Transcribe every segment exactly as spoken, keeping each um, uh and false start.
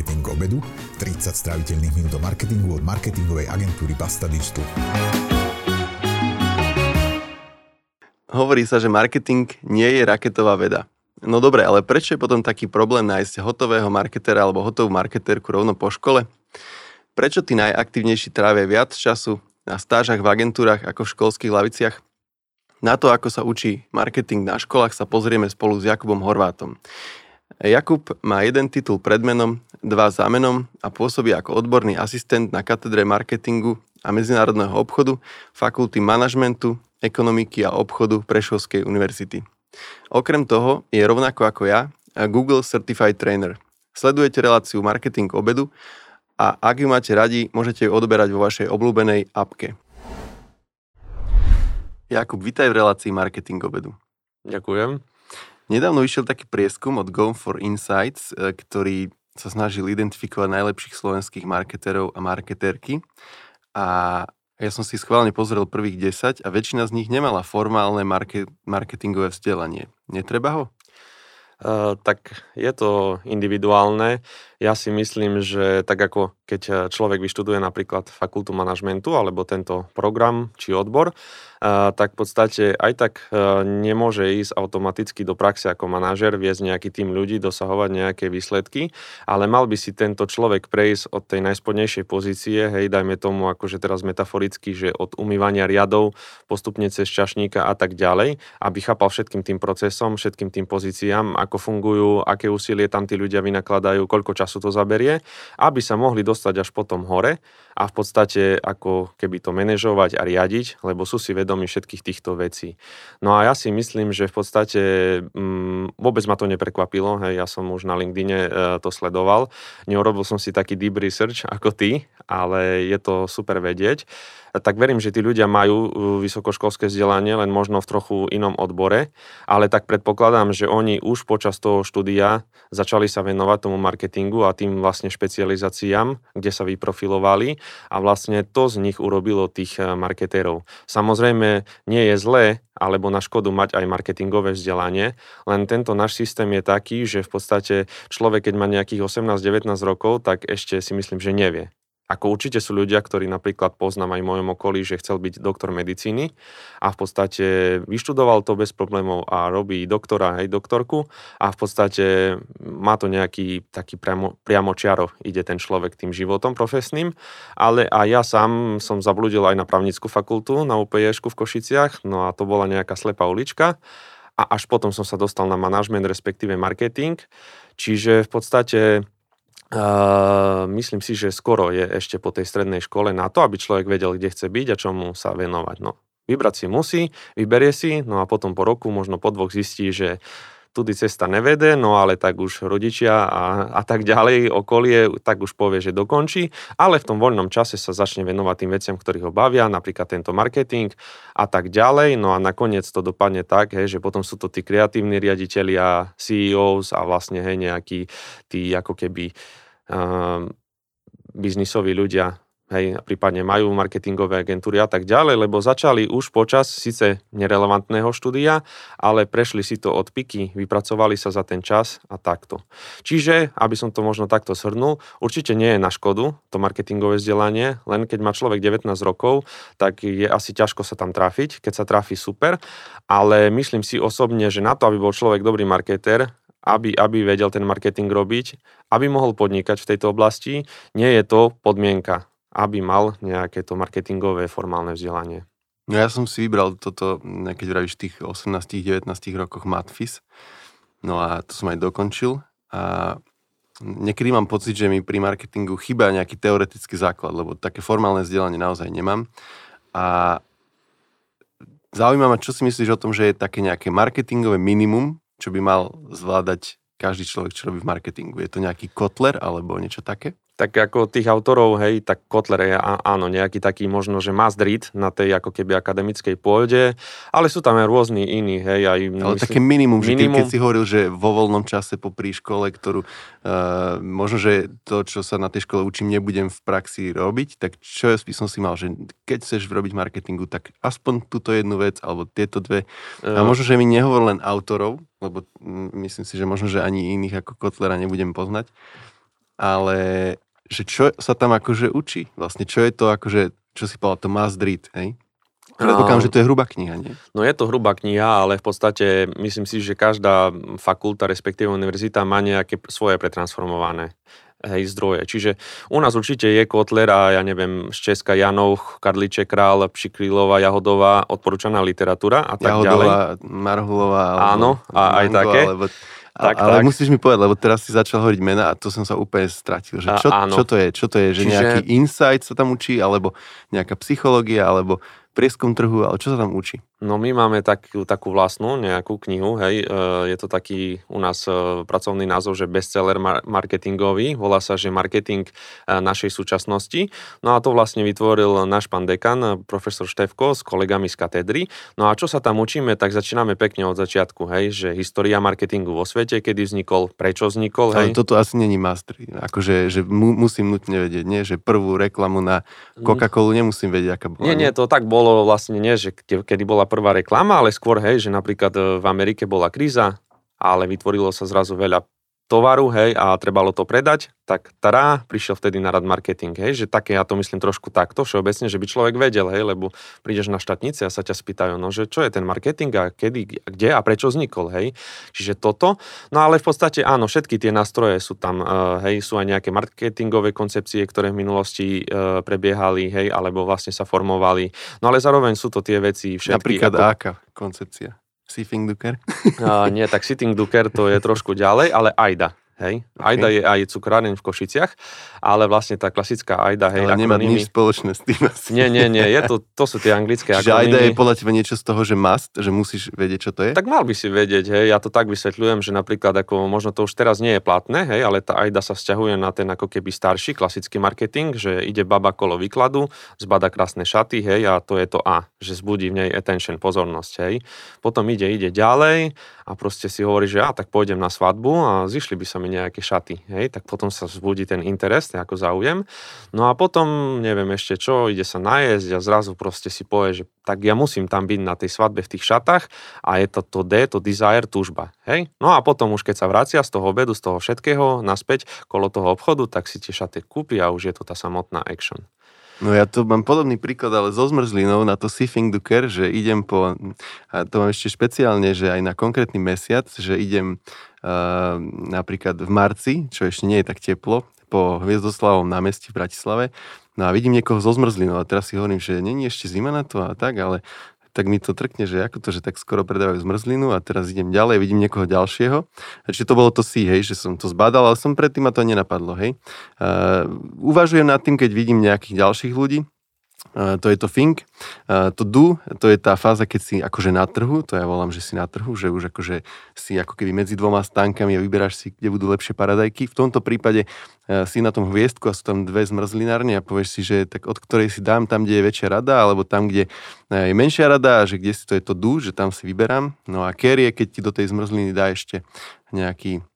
marketing k obedu, tridsať stráviteľných minút o marketingu od marketingovej agentúry Basta Digital. Hovorí sa, že marketing nie je raketová veda. No dobre, ale prečo je potom taký problém nájsť hotového marketera alebo hotovú marketérku rovno po škole? Prečo tí najaktívnejší trávia viac času na stážach v agentúrach ako v školských laviciach? Na to, ako sa učí marketing na školách, sa pozrieme spolu s Jakubom Horvátom. Jakub má jeden titul pred menom, dva za menom a pôsobí ako odborný asistent na katedre marketingu a medzinárodného obchodu Fakulty manažmentu, ekonomiky a obchodu Prešovskej univerzity. Okrem toho je rovnako ako ja Google Certified Trainer. Sledujete reláciu Marketing k obedu a ak ju máte radi, môžete ju odoberať vo vašej obľúbenej appke. Jakub, vítaj v relácii Marketing obedu. Ďakujem. Nedávno vyšiel taký prieskum od Go for Insights, ktorý sa snažil identifikovať najlepších slovenských marketerov a marketérky. A ja som si schválne pozrel prvých desať a väčšina z nich nemala formálne market, marketingové vzdelanie. Netreba ho? Uh, tak je to individuálne. Ja si myslím, že tak ako keď človek vyštuduje napríklad fakultu manažmentu alebo tento program či odbor, uh, tak v podstate aj tak uh, nemôže ísť automaticky do praxe ako manažer, viesť nejaký tím ľudí, dosahovať nejaké výsledky, ale mal by si tento človek prejsť od tej najspodnejšej pozície, hej, dajme tomu akože teraz metaforicky, že od umývania riadov postupne cez čašníka a tak ďalej, aby chápal všetkým tým procesom, všetkým tým pozíciám, ako fungujú, aké úsilie tam tí ľudia vynakladajú, koľko času to zaberie, aby sa mohli dostať až potom hore a v podstate ako keby to manažovať a riadiť, lebo sú si vedomi všetkých týchto vecí. No a ja si myslím, že v podstate mm, vôbec ma to neprekvapilo, hej, ja som už na LinkedIne e, to sledoval, neurobil som si taký deep research ako ty, ale je to super vedieť. Tak verím, že tí ľudia majú vysokoškolské vzdelanie, len možno v trochu inom odbore, ale tak predpokladám, že oni už počas toho štúdia začali sa venovať tomu marketingu a tým vlastne špecializáciám, kde sa vyprofilovali a vlastne to z nich urobilo tých marketérov. Samozrejme, nie je zlé, alebo na škodu mať aj marketingové vzdelanie. Len tento náš systém je taký, že v podstate človek, keď má nejakých osemnásť devätnásť rokov, tak ešte si myslím, že nevie. Ako určite sú ľudia, ktorí napríklad poznám aj v mojom okolí, že chcel byť doktor medicíny a v podstate vyštudoval to bez problémov a robí doktora aj doktorku a v podstate má to nejaký taký priamo, priamo čiaro, ide ten človek tým životom profesným, ale aj ja sám som zablúdil aj na právnickú fakultu, na UPJšku v Košiciach, no a to bola nejaká slepá ulička a až potom som sa dostal na manažment, respektíve marketing, čiže v podstate... Uh, myslím si, že skoro je ešte po tej strednej škole na to, aby človek vedel, kde chce byť a čomu sa venovať. No, vybrať si musí, vyberie si, no a potom po roku, možno po dvoch zistí, že tudy cesta nevede, no ale tak už rodičia a, a tak ďalej, okolie, tak už povie, že dokončí, ale v tom voľnom čase sa začne venovať tým veciam, ktorí ho bavia, napríklad tento marketing a tak ďalej, no a nakoniec to dopadne tak, hej, že potom sú to tí kreatívni riaditelia, C E Os a vlastne hej, nejakí tí ako keby biznisoví ľudia, hej, prípadne majú marketingové agentúry a tak ďalej, lebo začali už počas síce nerelevantného štúdia, ale prešli si to od piky, vypracovali sa za ten čas a takto. Čiže, aby som to možno takto shrnul, určite nie je na škodu to marketingové vzdelanie, len keď má človek devätnásť rokov, tak je asi ťažko sa tam trafiť, keď sa trafí super, ale myslím si osobne, že na to, aby bol človek dobrý marketér, Aby, aby vedel ten marketing robiť, aby mohol podnikať v tejto oblasti, nie je to podmienka, aby mal nejaké to marketingové formálne vzdelanie. No ja som si vybral toto, keď vravíš v tých osemnásť devätnásť rokoch MatFIS, no a to som aj dokončil a niekedy mám pocit, že mi pri marketingu chýba nejaký teoretický základ, lebo také formálne vzdelanie naozaj nemám a zaujíma ma, čo si myslíš o tom, že je také nejaké marketingové minimum, čo by mal zvládať každý človek, čo robí v marketingu. Je to nejaký Kotler alebo niečo také? Tak ako tých autorov, hej, tak Kotler je áno, nejaký taký možno, že must read na tej ako keby akademickej pôde, ale sú tam aj rôzni iní, hej. Aj, ale myslím, také minimum, minimum, že keď si hovoril, že vo voľnom čase popri škole, ktorú uh, možno, že to, čo sa na tej škole učím, nebudem v praxi robiť, tak čo by som si mal, že keď chceš robiť marketingu, tak aspoň túto jednu vec, alebo tieto dve. Uh. A možno, že mi nehovor len autorov, lebo myslím si, že možno, že ani iných ako Kotlera nebudem poznať. ale že čo sa tam akože učí? Vlastne čo je to akože, čo si povedal, to must read, hej? Predpokladám, že to je hrubá kniha, nie? No je to hrubá kniha, ale v podstate myslím si, že každá fakulta, respektíve univerzita má nejaké svoje pretransformované hej, zdroje. Čiže u nás určite je Kotler a ja neviem, z Česka Janov, Karlice Kráľ, Pšikrílová, Jahodová, odporúčaná literatúra a tak Jahodová, ďalej. Jahodová, Marhulová, áno, a aj Manko, také. Alebo... Tak, a, ale tak. Musíš mi povedať, lebo teraz si začal hovoriť mena a to som sa úplne stratil. Že čo, a, čo to je? Čo to je? Že Čiže... nejaký insight sa tam učí? Alebo nejaká psychológia? Alebo prieskum trhu? Ale čo sa tam učí? No my máme takú, takú vlastnú nejakú knihu. Hej. Je to taký u nás pracovný názov, že bestseller marketingový. Volá sa, že marketing našej súčasnosti. No a to vlastne vytvoril náš pán dekan, profesor Štefko s kolegami z katedry. No a čo sa tam učíme, tak začíname pekne od začiatku. Hej, že história marketingu vo svete, viete, kedy vznikol, prečo vznikol. Ale hej. Toto asi není master. Akože že mu, musím nutne vedieť, nie? Že prvú reklamu na Coca-Colu nemusím vedieť, aká bola. Nie, nie, to tak bolo vlastne nie, že kedy bola prvá reklama, ale skôr, hej, že napríklad v Amerike bola kríza, ale vytvorilo sa zrazu veľa tovaru, hej, a trebalo to predať, tak tará, prišiel vtedy na rad marketing, hej, že také, ja to myslím trošku takto všeobecne, že by človek vedel, hej, lebo prídeš na štátnice a sa ťa spýtajú, no, že čo je ten marketing a kedy, kde a prečo vznikol, hej, čiže toto, no ale v podstate áno, všetky tie nástroje sú tam, hej, sú aj nejaké marketingové koncepcie, ktoré v minulosti prebiehali, hej, alebo vlastne sa formovali, no ale zároveň sú to tie veci všetky. Napríklad ako... aká koncepcia? Sitting Duker? uh, nie, tak Sitting Duker to je trošku ďalej, ale AIDA. Hej. Okay. AIDA je aj cukráreň v Košiciach, ale vlastne tá klasická AIDA... Hej, ale nemá nič spoločné s tým asi. Nie, nie, nie, je to, to sú tie anglické akronymy. Že AIDA je podľa teba niečo z toho, že must, že musíš vedieť, čo to je? Tak mal by si vedieť, hej, ja to tak vysvetľujem, že napríklad, ako možno to už teraz nie je platné, hej, ale tá AIDA sa vzťahuje na ten ako keby starší klasický marketing, že ide baba kolo výkladu, zbada krásne šaty, hej, a to je to A, že zbudí v nej attention, pozornosť, hej. Potom ide, ide ďalej a proste si hovorí, že a tak pôjdem na svadbu a zišli by sa mi nejaké šaty, hej, tak potom sa vzbudí ten interes, ako záujem. No a potom, neviem ešte čo, ide sa najesť a zrazu proste si povie, že tak ja musím tam byť na tej svadbe v tých šatách a je to to D, to desire, túžba, hej. No a potom už keď sa vracia z toho obedu, z toho všetkého naspäť kolo toho obchodu, tak si tie šaty kúpi a už je to tá samotná action. No ja tu mám podobný príklad, ale so zmrzlinou na to Sitting Duker, že idem po, a to mám ešte špeciálne, že aj na konkrétny mesiac, že idem uh, napríklad v marci, čo ešte nie je tak teplo, po Hviezdoslavovom námestí v Bratislave, no a vidím niekoho so zmrzlinou a teraz si hovorím, že není ešte zima na to a tak, ale tak mi to trkne, že ako to, že tak skoro predávajú zmrzlinu a teraz idem ďalej, vidím niekoho ďalšieho. Čiže to bolo to sí, hej, že som to zbadal, ale som predtým a to nenapadlo, hej. Uh, uvažujem nad tým, keď vidím nejakých ďalších ľudí, uh, to je to think, uh, to do, to je tá fáza, keď si akože na trhu, to ja volám, že si na trhu, že už akože si ako keby medzi dvoma stánkami a vyberáš si, kde budú lepšie paradajky. V tomto prípade si na tom hviezdku a sú tam dve zmrzlinárne a povieš si, že tak od ktorej si dám tam, kde je väčšia rada, alebo tam, kde je menšia rada a že kde si to je to dú, že tam si vyberám. No a kerie, keď ti do tej zmrzliny dá ešte nejaký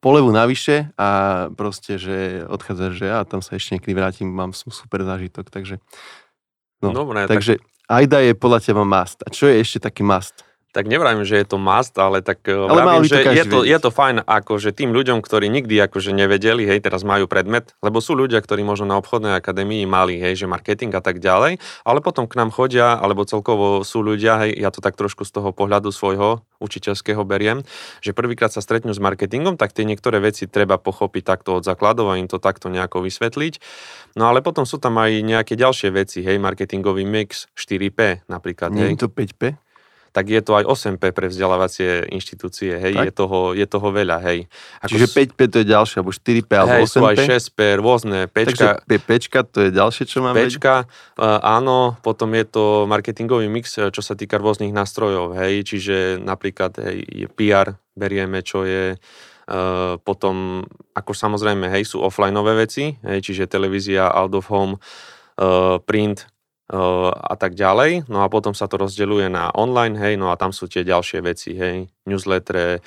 polevu navyše a proste, že odchádzaš, že ja tam sa ešte niekedy vrátim, mám super zážitok, takže no. Dobre, takže tak... AIDA je podľa teba must. A čo je ešte taký must? Tak nevrajím, že je to must, ale tak ale vravím, to že je to, je to fajn akože tým ľuďom, ktorí nikdy akože nevedeli, hej, teraz majú predmet, lebo sú ľudia, ktorí možno na obchodnej akadémii mali, hej, že marketing a tak ďalej, ale potom k nám chodia, alebo celkovo sú ľudia, hej, ja to tak trošku z toho pohľadu svojho učiteľského beriem, že prvýkrát sa stretnú s marketingom, tak tie niektoré veci treba pochopiť takto od základov a im to takto nejako vysvetliť. No ale potom sú tam aj nejaké ďalšie veci, hej, marketingový mix štyri P napríklad, hej. Nie je to päť P? Tak je to aj osem P pre vzdelávacie inštitúcie, hej, je toho, je toho veľa, hej. Ako čiže päť P to je ďalšie, alebo štyri P, hej, alebo osem P? Hej, sú aj šesť P, rôzne, Pčka. Takže Pčka to je ďalšie, čo máme vedieť? Pčka, áno, potom je to marketingový mix, čo sa týka rôznych nástrojov, hej, čiže napríklad, hej, pé er, berieme, čo je... Uh, potom, ako samozrejme, hej, sú offlineové veci, hej, čiže televízia, out of home, uh, print, a tak ďalej. No a potom sa to rozdeľuje na online, hej, no a tam sú tie ďalšie veci, hej, newsletter,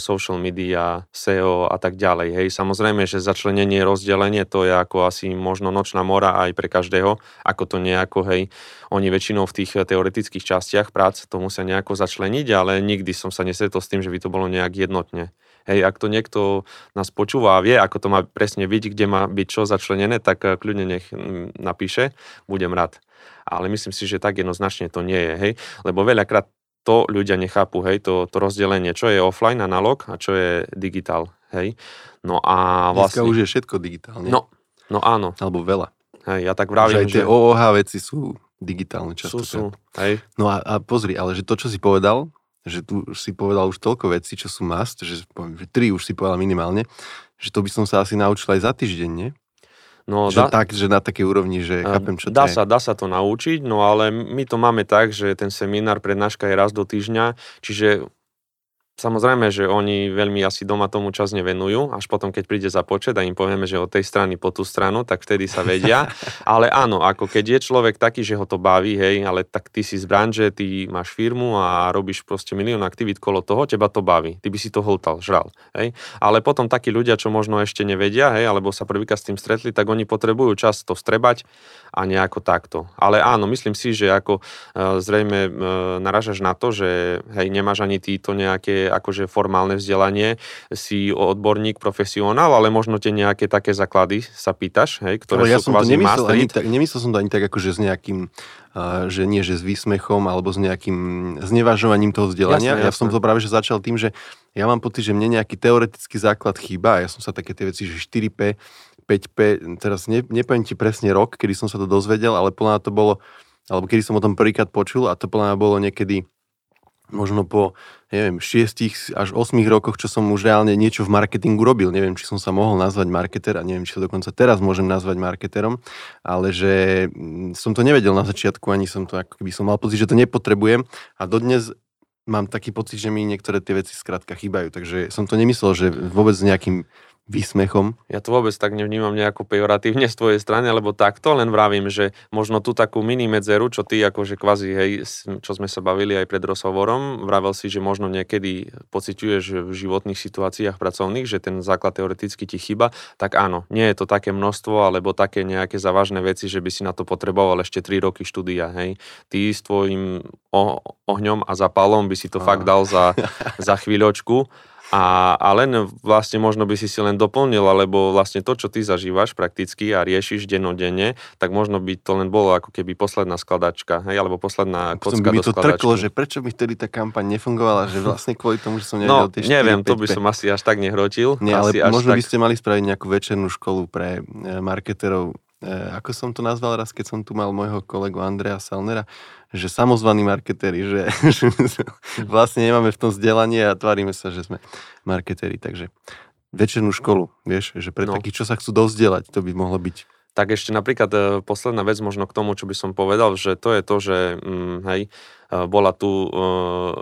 social media, es é ó a tak ďalej, hej. Samozrejme, že začlenenie, rozdelenie, to je ako asi možno nočná mora aj pre každého, ako to nejako, hej, oni väčšinou v tých teoretických častiach prác to musia nejako začleniť, ale nikdy som sa nestretol s tým, že by to bolo nejak jednotne. Hej, ak to niekto nás počúva a vie, ako to má presne byť, kde má byť čo začlenené, tak kľudne nech napíše, budem rád. Ale myslím si, že tak jednoznačne to nie je, hej, lebo veľakrát to ľudia nechápu, hej, to, to rozdelenie, čo je offline, analog a čo je digitál, hej. No a vlastne... Dneska už je všetko digitálne. No, no áno. Alebo veľa. Hej, ja tak vravím, že... Aj tie že... ó ó há veci sú digitálne často. Sú, sú, hej. No a, a pozri, ale že to, čo si povedal, že tu si povedal už toľko vecí, čo sú must, že poviem, že tri už si povedal minimálne, že to by som sa asi naučil aj za týždeň, nie? No, že dá, tak, že na takej úrovni, že chápem, čo dá sa, dá sa to naučiť, no ale my to máme tak, že ten seminár, prednáška je raz do týždňa, čiže samozrejme, že oni veľmi asi doma tomu čas nevenujú, až potom, keď príde za počet a im povieme, že od tej strany po tú stranu, tak vtedy sa vedia, ale áno, ako keď je človek taký, že ho to baví, hej, ale tak ty si z branže, ty máš firmu a robíš proste milión aktivít kolo toho, teba to baví, ty by si to hltal, žral, hej, ale potom takí ľudia, čo možno ešte nevedia, hej, alebo sa prvýkrát s tým stretli, tak oni potrebujú čas to vstrebať a nejako takto, ale áno, myslím si, že ako zrejme naražaš na to, že hej, nemáš ani ty to nejaké akože formálne vzdelanie, si odborník, profesionál, ale možno tie nejaké také základy sa pýtaš, hej, ktoré ja sú kvázi mastered. Ani tak, nemyslel som to ani tak akože s nejakým, uh, že nie, že s výsmechom alebo s nejakým znevažovaním toho vzdelania. Jasne, ja jasne. Som to práve že začal tým, že ja mám pocit, že mne nejaký teoretický základ chýba a ja som sa také tie veci, že štyri pé, päť pé, teraz ne, nepoviem ti presne rok, kedy som sa to dozvedel, ale podľa mňa to bolo, alebo kedy som o tom prvýkrát počul a to podľa mňa bolo niekedy možno po, neviem, šiestich až osmých rokoch, čo som už reálne niečo v marketingu robil. Neviem, či som sa mohol nazvať marketer a neviem, či sa dokonca teraz môžem nazvať marketerom, ale že som to nevedel na začiatku, ani som to, ako keby som mal pocit, že to nepotrebujem a dodnes mám taký pocit, že mi niektoré tie veci skrátka chýbajú, takže som to nemyslel, že vôbec s nejakým výsmechom. Ja to vôbec tak nevnímam nejako pejoratívne z tvojej strany, lebo takto len vravím, že možno tu takú mini medzeru, čo ty akože kvázi, hej, čo sme sa bavili aj pred rozhovorom, vravel si, že možno niekedy pociťuješ v životných situáciách pracovných, že ten základ teoreticky ti chýba, tak áno, nie je to také množstvo, alebo také nejaké závažné veci, že by si na to potreboval ešte tri roky štúdia, hej. Ty s tvojim ohňom a zapálom by si to a... fakt dal za, za chvíľočku. A, a len vlastne možno by si si len doplnil, alebo vlastne to, čo ty zažívaš prakticky a riešiš dennodenne, tak možno by to len bolo ako keby posledná skladačka, hej, alebo posledná kocka do skladačky. By to trklo, že prečo by vtedy tá kampaň nefungovala, že vlastne kvôli tomu, že som nevedel no, tie štyri, neviem, päť, to by som asi až tak nehrotil. Nie, ale možno tak... by ste mali spraviť nejakú večernú školu pre marketerov, ako som to nazval raz, keď som tu mal môjho kolegu Andreja Salnera, že samozvaní marketéri, že, že vlastne nemáme v tom vzdelanie a tvárime sa, že sme marketéri, takže večernú školu, vieš, že pre no. takých, čo sa chcú dovzdelať, to by mohlo byť. Tak ešte napríklad posledná vec možno k tomu, čo by som povedal, že to je to, že hm, hej, bola tu uh,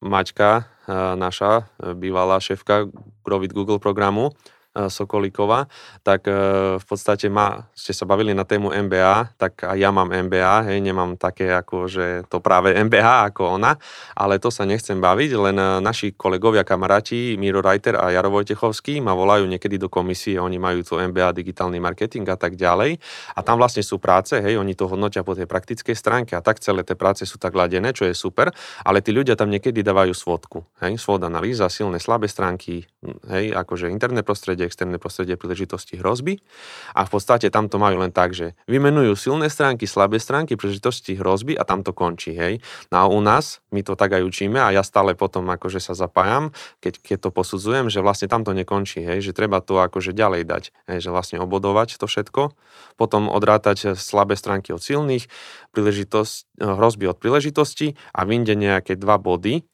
Maťka, uh, naša bývalá šéfka Google programu, Sokolíková, tak v podstate ma, ste sa bavili na tému em bé á, tak aj ja mám em bé á, hej, nemám také ako, že to práve em bé á ako ona, ale to sa nechcem baviť, len naši kolegovia, kamaráti, Míro Reiter a Jaro Vojtechovsky ma volajú niekedy do komisie, oni majú tu em bé á, digitálny marketing a tak ďalej a tam vlastne sú práce, hej, oni to hodnotia po tej praktickej stránke a tak celé tie práce sú tak ladené, čo je super, ale tí ľudia tam niekedy dávajú svodku, hej, svod analýza, silné, slabé stránky, hej, akože interné prostredie, externé prostredie, príležitosti, hrozby a v podstate tam to majú len tak, že vymenujú silné stránky, slabé stránky, príležitosti, hrozby a tam to končí, hej. No a u nás, my to tak aj učíme a ja stále potom akože sa zapájam, keď, keď to posudzujem, že vlastne tam to nekončí, hej, že treba to akože ďalej dať, hej, že vlastne obodovať to všetko, potom odrátať slabé stránky od silných, príležitosť, hrozby od príležitosti a vyjde nejaké dva body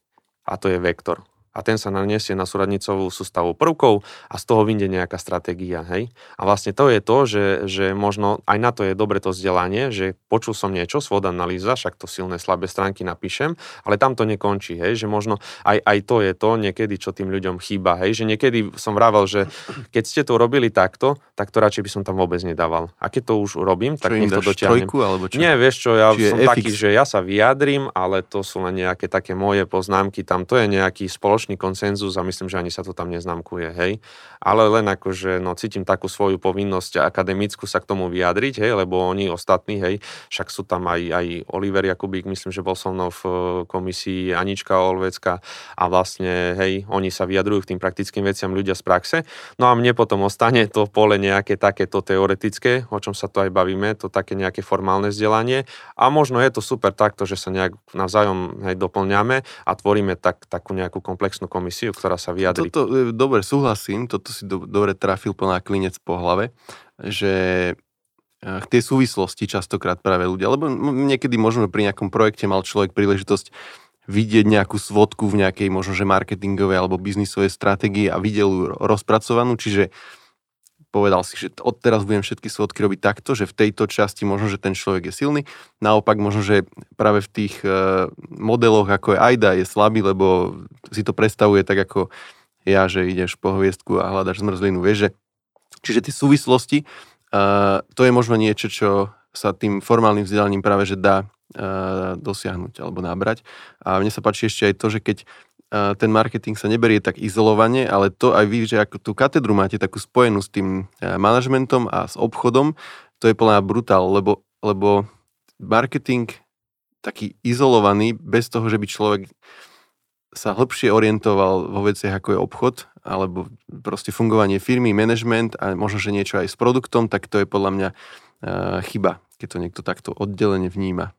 a to je vektor. A ten sa naniesie na súradnicovú sústavu prvkov a z toho vyjde nejaká stratégia, hej. A vlastne to je to, že, že možno aj na to je dobre to vzdelanie, že počul som niečo, svod analýza, však to silné, slabé stránky napíšem, ale tam to nekončí, hej, že možno aj, aj to je to niekedy, čo tým ľuďom chýba, hej, že niekedy som vravel, že keď ste to robili takto, tak to radšej by som tam vôbec nedával. A keď to už robím, tak nech to dotiahnem. Trojku, alebo čo? Nie, vieš čo, ja som taký, že ja sa vyjadrím, ale to sú len nejaké také moje poznámky, tam to je nejaký spoločný jednoznačný konsenzus a myslím, že ani sa to tam neznámkuje, hej. Ale len akože, no cítim takú svoju povinnosť akademickú sa k tomu vyjadriť, hej, lebo oni ostatní, hej, však sú tam aj, aj Oliver Jakubík, myslím, že bol so mnou v komisii, Anička Oľvecka a vlastne, hej, oni sa vyjadrujú k tým praktickým veciam ľudia z praxe. No a mne potom ostane to pole nejaké takéto teoretické, o čom sa tu aj bavíme, to také nejaké formálne vzdelanie a možno je to super takto, že sa nejak navzájom, hej, doplňame a tvoríme tak, takú nejakú komplexnú komisiu, ktorá sa vyjadrí. Toto, dobre, súhlasím, toto si do, dobre trafil plná klinec po hlave, že tie súvislosti častokrát práve ľudia, lebo niekedy možno pri nejakom projekte mal človek príležitosť vidieť nejakú svodku v nejakej možno, že marketingovej alebo biznisovej stratégii a videl ju rozpracovanú, čiže povedal si, že odteraz budem všetky svodky robiť takto, že v tejto časti možno, že ten človek je silný. Naopak možno, že práve v tých e, modeloch, ako je AIDA, je slabý, lebo si to predstavuje tak ako ja, že ideš po hviezdku a hľadaš zmrzlinu, vieš, že... Čiže tie súvislosti, e, to je možno niečo, čo sa tým formálnym vzdelaním práve, že dá e, dosiahnuť alebo nabrať. A mne sa páči ešte aj to, že keď ten marketing sa neberie tak izolovane, ale to aj vy, že ako tú katedru máte takú spojenú s tým manažmentom a s obchodom, to je plná brutál, lebo, lebo marketing taký izolovaný, bez toho, že by človek sa hlbšie orientoval vo veciach, ako je obchod, alebo proste fungovanie firmy, manažment a možno, že niečo aj s produktom, tak to je podľa mňa chyba, keď to niekto takto oddelene vníma.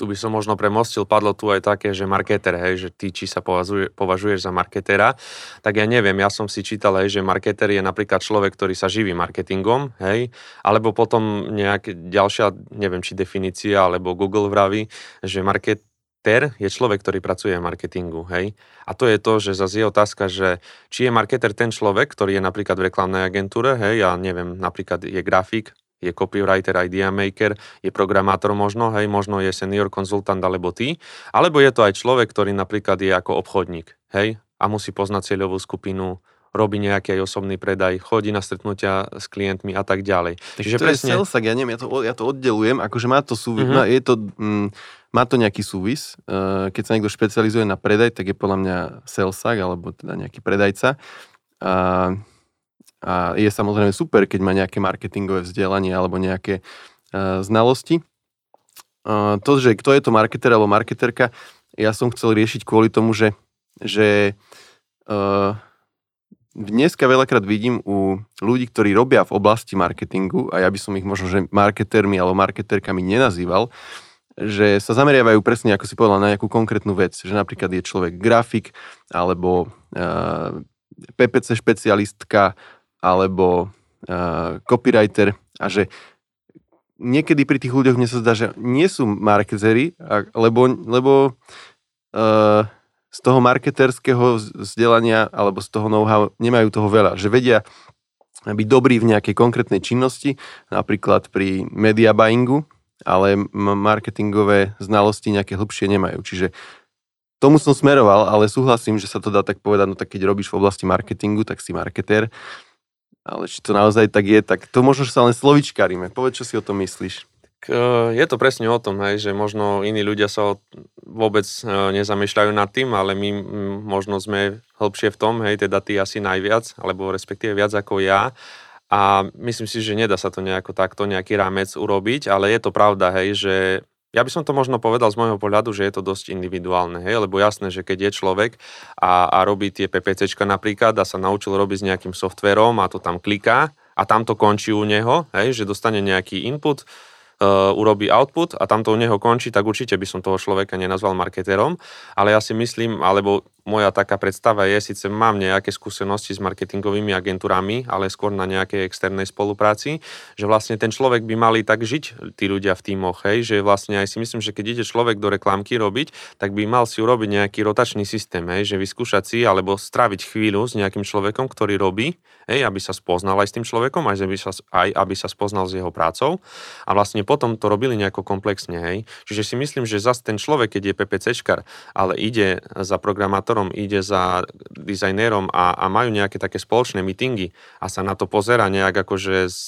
Tu by som možno premostil, padlo tu aj také, že marketer, hej, že ty, či sa považuje, považuješ za marketera, tak ja neviem, ja som si čítal, hej, že marketer je napríklad človek, ktorý sa živí marketingom, hej, alebo potom nejaká ďalšia, neviem, či definícia, alebo Google vraví, že market Ter je človek, ktorý pracuje v marketingu, hej. A to je to, že zase je otázka, že či je marketer ten človek, ktorý je napríklad v reklamnej agentúre, hej, ja neviem, napríklad je grafik, je copywriter, idea maker, je programátor možno, hej, možno je senior konzultant alebo ty, alebo je to aj človek, ktorý napríklad je ako obchodník, hej, a musí poznať cieľovú skupinu, robí nejaký aj osobný predaj, chodí na stretnutia s klientmi a tak ďalej. Takže to presne... je selsak, ja neviem, ja to, ja to oddelujem, akože má to súvis, mm-hmm. má, je to, mm, má to nejaký súvis, keď sa niekto špecializuje na predaj, tak je podľa mňa selsak, alebo teda nejaký predajca. A, a je samozrejme super, keď má nejaké marketingové vzdelanie, alebo nejaké uh, znalosti. Uh, to, že kto je to marketer, alebo marketerka, ja som chcel riešiť kvôli tomu, že, že uh, dneska veľakrát vidím u ľudí, ktorí robia v oblasti marketingu, a ja by som ich možno, že marketermi alebo marketerkami nenazýval, že sa zameriavajú presne, ako si povedal, na nejakú konkrétnu vec. Že napríklad je človek grafik, alebo uh, pé pé cé špecialistka, alebo uh, copywriter. A že niekedy pri tých ľuďoch mne sa zdá, že nie sú marketeri, lebo... lebo uh, z toho marketerského vzdelania alebo z toho know-how nemajú toho veľa. Že vedia byť dobrí v nejakej konkrétnej činnosti, napríklad pri media buyingu, ale marketingové znalosti nejaké hlbšie nemajú. Čiže tomu som smeroval, ale súhlasím, že sa to dá tak povedať, no tak keď robíš v oblasti marketingu, tak si marketér. Ale či to naozaj tak je, tak to možno, že sa len slovičkaríme. Povedz, čo si o tom myslíš. Je to presne o tom, hej, že možno iní ľudia sa vôbec nezamýšľajú nad tým, ale my možno sme hlbšie v tom, hej, teda ty asi najviac, alebo respektíve viac ako ja. A myslím si, že nedá sa to nejako takto, nejaký rámec urobiť, ale je to pravda, hej, že ja by som to možno povedal z môjho pohľadu, že je to dosť individuálne, hej, lebo jasné, že keď je človek a, a robí tie PPCčka napríklad a sa naučil robiť s nejakým softverom a to tam kliká a tam to končí u neho, hej, že dostane nejaký input, Uh, urobí output a tamto u neho končí, tak určite by som toho človeka nenazval marketérom, ale ja si myslím, alebo moja taká predstava je, síce mám nejaké skúsenosti s marketingovými agentúrami, ale skôr na nejakej externej spolupráci, že vlastne ten človek by mali tak žiť, tí ľudia v tímoch, hej, že vlastne aj si myslím, že keď ide človek do reklamky robiť, tak by mal si urobiť nejaký rotačný systém, hej, že vyskúšať si, alebo stráviť chvíľu s nejakým človekom, ktorý robí, hej, aby sa spoznal aj s tým človekom, aj aby sa, aj aby sa spoznal s jeho prácou a vlastne potom to robili nejako komplexne, hej. Čiže si myslím, že zase ten človek, keď je PPCčkar, ale ide za programátorom, ide za dizajnérom a, a majú nejaké také spoločné meetingy a sa na to pozerá nejak akože z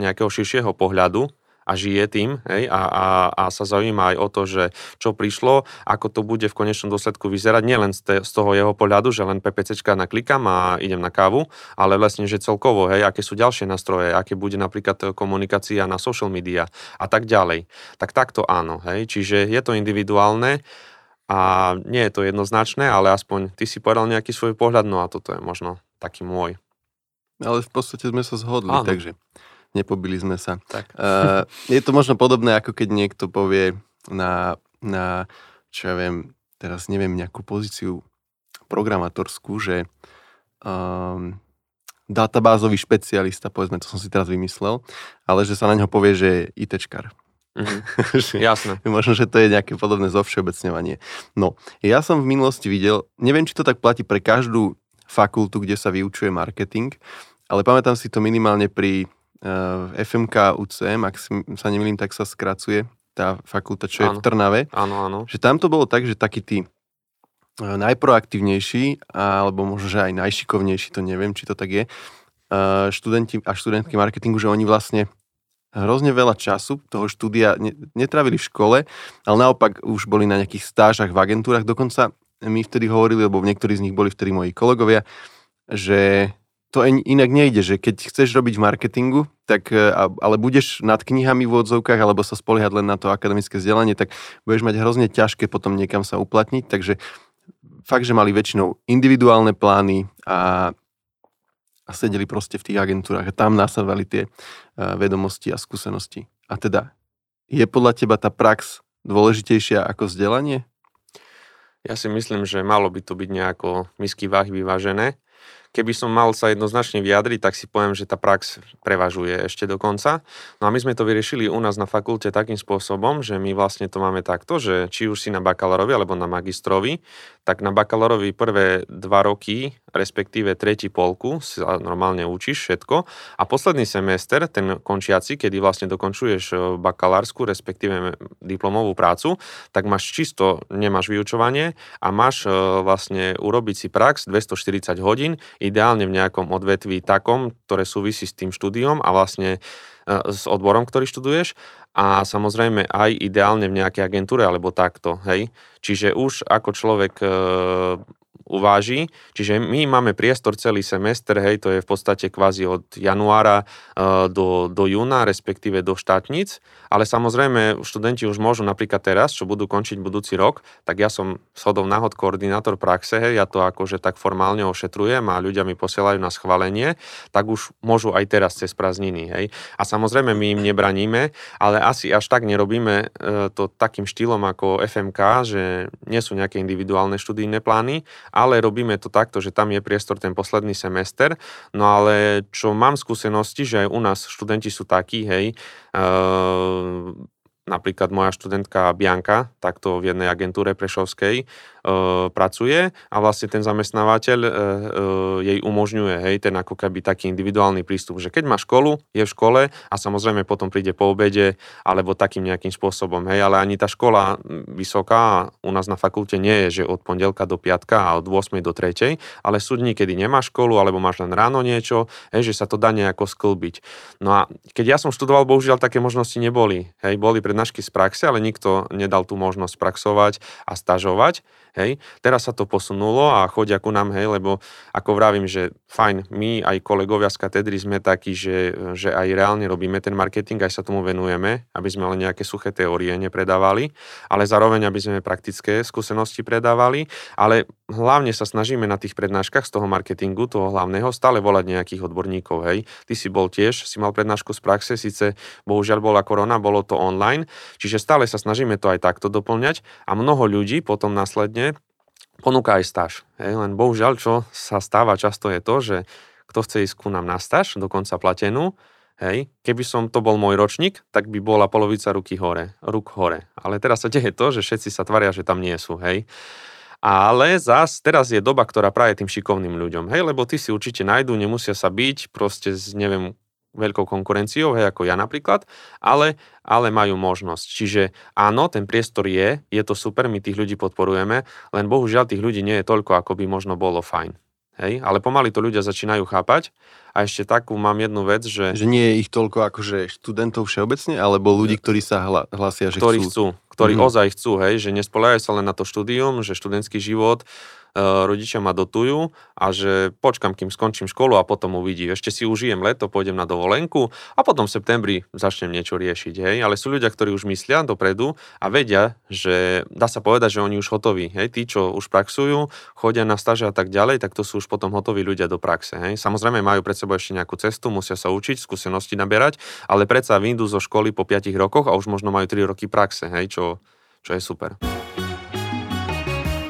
nejakého širšieho pohľadu a žije tým, hej, a, a, a sa zaujíma aj o to, že čo prišlo, ako to bude v konečnom dôsledku vyzerať, nielen z toho jeho pohľadu, že len PPCčka naklikam a idem na kávu, ale vlastne, že celkovo, hej, aké sú ďalšie nástroje, aké bude napríklad komunikácia na social media a tak ďalej. Tak takto áno, hej, čiže je to individuálne a nie je to jednoznačné, ale aspoň ty si povedal nejaký svoj pohľad, no a toto je možno taký môj. Ale v podstate sme sa zhodli, áno. Takže... nepobili sme sa. Tak. Uh, je to možno podobné, ako keď niekto povie na, na čo ja viem, teraz neviem, nejakú pozíciu programátorskú, že um, databázový špecialista, povedzme, to som si teraz vymyslel, ale že sa na ňo povie, že je ITčkar. Mm-hmm. Jasné. Možno, že to je nejaké podobné zovšeobecňovanie. No, ja som v minulosti videl, neviem, či to tak platí pre každú fakultu, kde sa vyučuje marketing, ale pamätám si to minimálne pri ef em ká ú cé em, ak sa nemýlim, tak sa skracuje tá fakulta, čo áno. je v Trnave. Áno, áno. Že tam to bolo tak, že takí tí najproaktívnejší, alebo možno, že aj najšikovnejší, to neviem, či to tak je, študenti a študentky marketingu, že oni vlastne hrozne veľa času toho štúdia netravili v škole, ale naopak už boli na nejakých stážach v agentúrach. Dokonca my vtedy hovorili, lebo niektorí z nich boli vtedy moji kolegovia, že... to inak nejde, že keď chceš robiť v marketingu, tak, ale budeš nad knihami v odzovkách, alebo sa spoliehať len na to akademické vzdelanie, tak budeš mať hrozne ťažké potom niekam sa uplatniť, takže fakt, že mali väčšinou individuálne plány a, a sedeli proste v tých agentúrach a tam nasávali tie vedomosti a skúsenosti. A teda, je podľa teba tá prax dôležitejšia ako vzdelanie? Ja si myslím, že malo by to byť nejako misky váh vyvážené. Keby som mal sa jednoznačne vyjadriť, tak si poviem, že tá prax prevažuje ešte do konca. No a my sme to vyriešili u nás na fakulte takým spôsobom, že my vlastne to máme takto, že či už si na bakalárovi alebo na magistrovi, tak na bakalárovi prvé dva roky, respektíve tretí polku, sa normálne učíš všetko a posledný semester, ten končiaci, kedy vlastne dokončuješ bakalársku, respektíve diplomovú prácu, tak máš čisto, nemáš vyučovanie a máš vlastne urobiť si prax dvestoštyridsať hodín, ideálne v nejakom odvetví takom, ktoré súvisí s tým štúdiom a vlastne s odborom, ktorý študuješ a samozrejme aj ideálne v nejakej agentúre alebo takto, hej. Čiže už ako človek e, uváži, čiže my máme priestor celý semester, hej, to je v podstate kvázi od januára e, do, do júna, respektíve do štátnic, ale samozrejme študenti už môžu napríklad teraz, čo budú končiť budúci rok, tak ja som shodou náhod koordinátor praxe, hej, ja to akože tak formálne ošetrujem a ľudia mi posielajú na schválenie, tak už môžu aj teraz cez prázdniny, hej. A samozrejme my im nebraníme, ale asi až tak nerobíme to takým štýlom ako ef em ká, že nie sú nejaké individuálne študijné plány, ale robíme to takto, že tam je priestor ten posledný semester. No ale čo mám skúsenosti, že aj u nás študenti sú takí, hej, uh, napríklad moja študentka Bianka, takto v jednej agentúre prešovskej, e, pracuje a vlastne ten zamestnávateľ e, e, jej umožňuje, hej, ten ako keby taký individuálny prístup, že keď má školu, je v škole a samozrejme potom príde po obede alebo takým nejakým spôsobom, hej, ale ani tá škola vysoká u nás na fakulte nie je, že od pondelka do piatka a od ôsmej do tretej, ale sú dni, kedy nemáš školu alebo máš len ráno niečo, hej, že sa to dá nejako sklbiť. No a keď ja som študoval, bohužiaľ také možnosti neboli, hej, boli prednášky z praxe, ale nikto nedal tú možnosť praxovať a stažovať. Hej. Teraz sa to posunulo a chodia ku nám, hej, lebo ako vravím, že fajn, my aj kolegovia z katedry sme takí, že, že aj reálne robíme ten marketing, aj sa tomu venujeme, aby sme len nejaké suché teórie nepredávali, ale zároveň, aby sme praktické skúsenosti predávali, ale hlavne sa snažíme na tých prednáškach z toho marketingu, toho hlavného, stále volať nejakých odborníkov, hej. Ty si bol tiež, si mal prednášku z praxe, síce bohužiaľ bola korona, bolo to online, čiže stále sa snažíme to aj takto doplňať a mnoho ľudí potom následne ponúka aj stáž. Hej, len bohužiaľ, čo sa stáva často je to, že kto chce ísť ku nám na stáž, dokonca platenú, hej, keby som to bol môj ročník, tak by bola polovica ruky hore, ruk hore. Ale teraz sa deje to, že všetci sa tvária, že tam nie sú, hej. Ale zás teraz je doba, ktorá praje tým šikovným ľuďom, hej, lebo tí si určite nájdu, nemusia sa byť, proste z, neviem, veľkou konkurenciou, hej, ako ja napríklad, ale, ale majú možnosť. Čiže áno, ten priestor je, je to super, my tých ľudí podporujeme, len bohužiaľ tých ľudí nie je toľko, ako by možno bolo fajn. Hej? Ale pomaly to ľudia začínajú chápať. A ešte takú mám jednu vec, že... Že nie je ich toľko akože študentov všeobecne, alebo ľudí, ktorí sa hla, hlasia, že ktorí chcú. chcú. Ktorí mm-hmm. ozaj chcú, hej? Že nespoľajú sa len na to štúdium, že študentský život, e, rodičia ma dotujú a že počkam, kým skončím školu a potom uvidí. Ešte si užijem leto, pôjdem na dovolenku a potom v septembri začnem niečo riešiť. Hej? Ale sú ľudia, ktorí už myslia dopredu a vedia, že dá sa povedať, že oni už hotoví. Hej? Tí, čo už praxujú, chodia na stáže a tak ďalej, tak to sú už potom hotoví ľudia do praxe. Hej? Samozrejme majú pred seba ešte nejakú cestu, musia sa učiť, skúsenosti naberať, ale predsa vyjdú zo školy po piatich rokoch a už možno majú tri roky praxe, hej, čo, čo je super.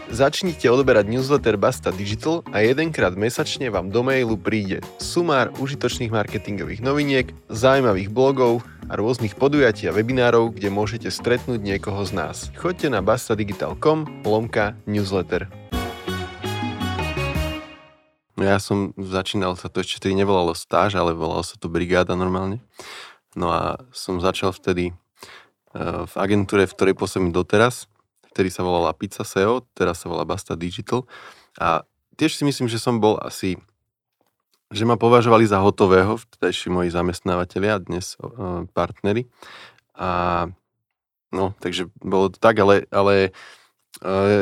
Začnite odberať newsletter Basta Digital a jedenkrát mesačne vám do mailu príde sumár užitočných marketingových noviniek, zaujímavých blogov a rôznych podujatí a webinárov, kde môžete stretnúť niekoho z nás. Choďte na bastadigital.com lomka newsletter. Ja som začínal, sa to ešte tedy nevolalo stáž, ale volalo sa to brigáda normálne. No a som začal vtedy uh, v agentúre, v ktorej pôsobím doteraz, vtedy sa volala Pizza es e o, teraz sa volá Basta Digital. A tiež si myslím, že som bol asi, že ma považovali za hotového, vtedajší moji zamestnávateľia, dnes uh, partneri. A no, takže bolo to tak, ale... ale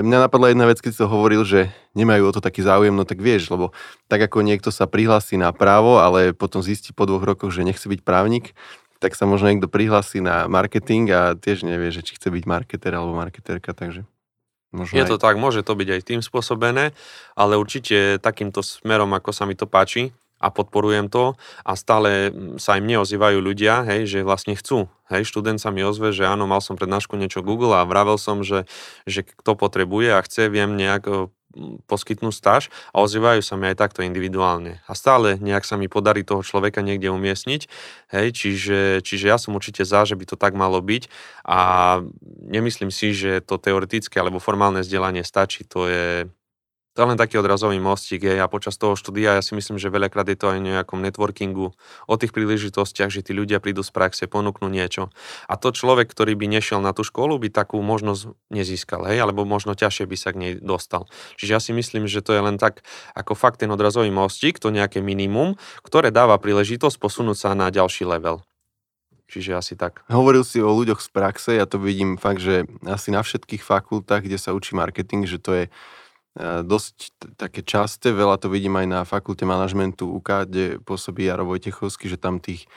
mňa napadla jedna vec, keď si to hovoril, že nemajú o to taký záujem, no tak vieš, lebo tak ako niekto sa prihlási na právo, ale potom zistí po dvoch rokoch, že nechce byť právnik, tak sa možno niekto prihlási na marketing a tiež nevie, že či chce byť marketer alebo marketerka, takže... Je to aj... tak, môže to byť aj tým spôsobené, ale určite takýmto smerom, ako sa mi to páči, a podporujem to a stále sa im neozývajú ľudia, hej, že vlastne chcú. Hej, študent sa mi ozve, že áno, mal som prednášku niečo Google a vravel som, že, že kto potrebuje a chce, viem nejak poskytnúť stáž a ozývajú sa mi aj takto individuálne. A stále nejak sa mi podarí toho človeka niekde umiestniť, hej, čiže, čiže ja som určite za, že by to tak malo byť a nemyslím si, že to teoretické alebo formálne vzdelanie stačí, to je... To je len taký odrazový mostík, hej, a počas toho štúdia ja si myslím, že veľakrát je to aj nejakom networkingu, o tých príležitostiach, že tí ľudia prídu z praxe, ponúknú niečo. A to človek, ktorý by nešiel na tú školu, by takú možnosť nezískal, hej, alebo možno ťažšie by sa k nej dostal. Čiže ja si myslím, že to je len tak ako fakt ten odrazový mostík, to nejaké minimum, ktoré dáva príležitosť posunúť sa na ďalší level. Čiže asi tak. Hovoril si o ľuďoch z praxe, ja to vidím fakt, že asi na všetkých fakultách, kde sa učí marketing, že to je dosť také časté, veľa to vidím aj na fakulte manažmentu ú ká, kde pôsobí Jaro Vojtechovsky, že tam tých,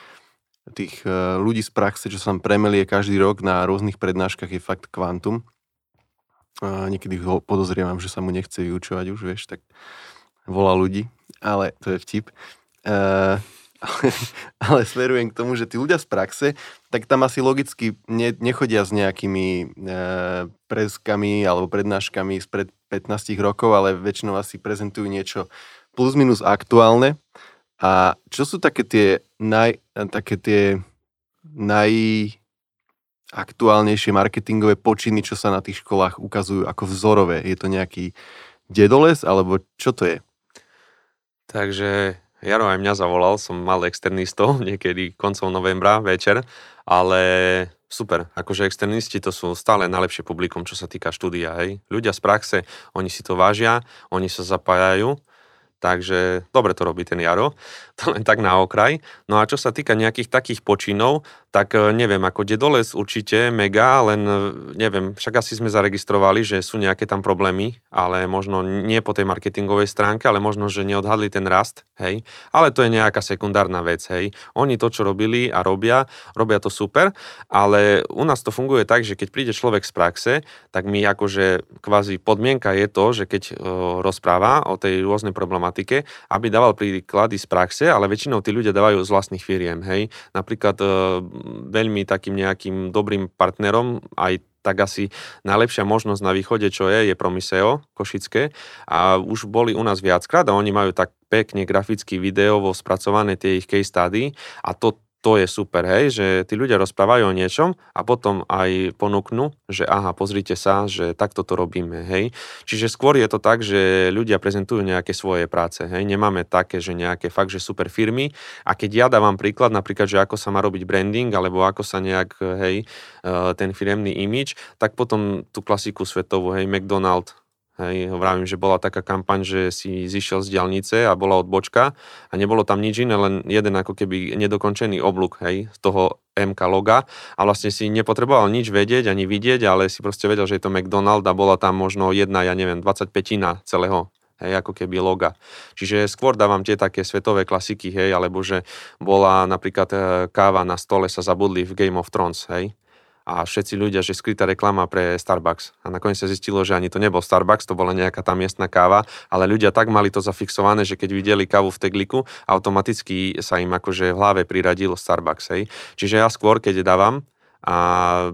tých ľudí z praxe, čo sa tam premelie každý rok na rôznych prednáškach je fakt kvantum. Niekedy ho podozrievam, že sa mu nechce vyučovať už, vieš, tak volá ľudí, ale to je vtip. Uh, ale, ale smerujem k tomu, že tí ľudia z praxe, tak tam asi logicky ne, nechodia s nejakými uh, preskami alebo prednáškami spred pätnástich rokov, ale väčšinou asi prezentujú niečo plus minus aktuálne. A čo sú také tie, naj, také tie najaktuálnejšie marketingové počiny, čo sa na tých školách ukazujú ako vzorové? Je to nejaký dedoles, alebo čo to je? Takže Jaro aj mňa zavolal, som mal externistov niekedy koncom novembra večer, ale... Super, akože externisti to sú stále najlepšie publikum, čo sa týka štúdia, hej. Ľudia z praxe, oni si to vážia, oni sa zapájajú, takže dobre to robí ten Jaro, to len tak na okraj. No a čo sa týka nejakých takých počinov, tak neviem, ako Dedoles určite mega, len neviem, však asi sme zaregistrovali, že sú nejaké tam problémy, ale možno nie po tej marketingovej stránke, ale možno, že neodhadli ten rast, hej. Ale to je nejaká sekundárna vec, hej. Oni to, čo robili a robia, robia to super, ale u nás to funguje tak, že keď príde človek z praxe, tak mi akože kvázi podmienka je to, že keď rozpráva o tej rôznej problematike, aby dával príklady z praxe, ale väčšinou tí ľudia dávajú z vlastných firiem, hej. Napríklad veľmi takým nejakým dobrým partnerom, aj tak asi najlepšia možnosť na východe, čo je, je Promiseo košické a už boli u nás viackrát a oni majú tak pekne graficky videovo spracované tie ich case study a to, to je super, hej, že tí ľudia rozprávajú o niečom a potom aj ponúknú, že aha, pozrite sa, že takto to robíme, hej. Čiže skôr je to tak, že ľudia prezentujú nejaké svoje práce, hej, nemáme také, že nejaké fakt, že super firmy a keď ja dávam príklad, napríklad, že ako sa má robiť branding, alebo ako sa nejak, hej, ten firemný image, tak potom tú klasiku svetovú, hej, McDonald's, Hej, hovorím, že bola taká kampaň, že si zišiel z diaľnice a bola odbočka a nebolo tam nič iné, len jeden ako keby nedokončený oblúk, hej, z toho em ká loga a vlastne si nepotreboval nič vedieť ani vidieť, ale si proste vedel, že je to McDonald's a bola tam možno jedna, ja neviem, dvadsaťpäť celého, hej, ako keby loga. Čiže skôr dávam tie také svetové klasiky, hej, alebo že bola napríklad káva na stole sa zabudli v Game of Thrones, hej. A všetci ľudia, že skrytá reklama pre Starbucks. A nakoniec sa zistilo, že ani to nebol Starbucks, to bola nejaká tá miestna káva, ale ľudia tak mali to zafixované, že keď videli kávu v tegliku, automaticky sa im akože v hlave priradilo Starbucks. Hej. Čiže ja skôr, keď dávam, a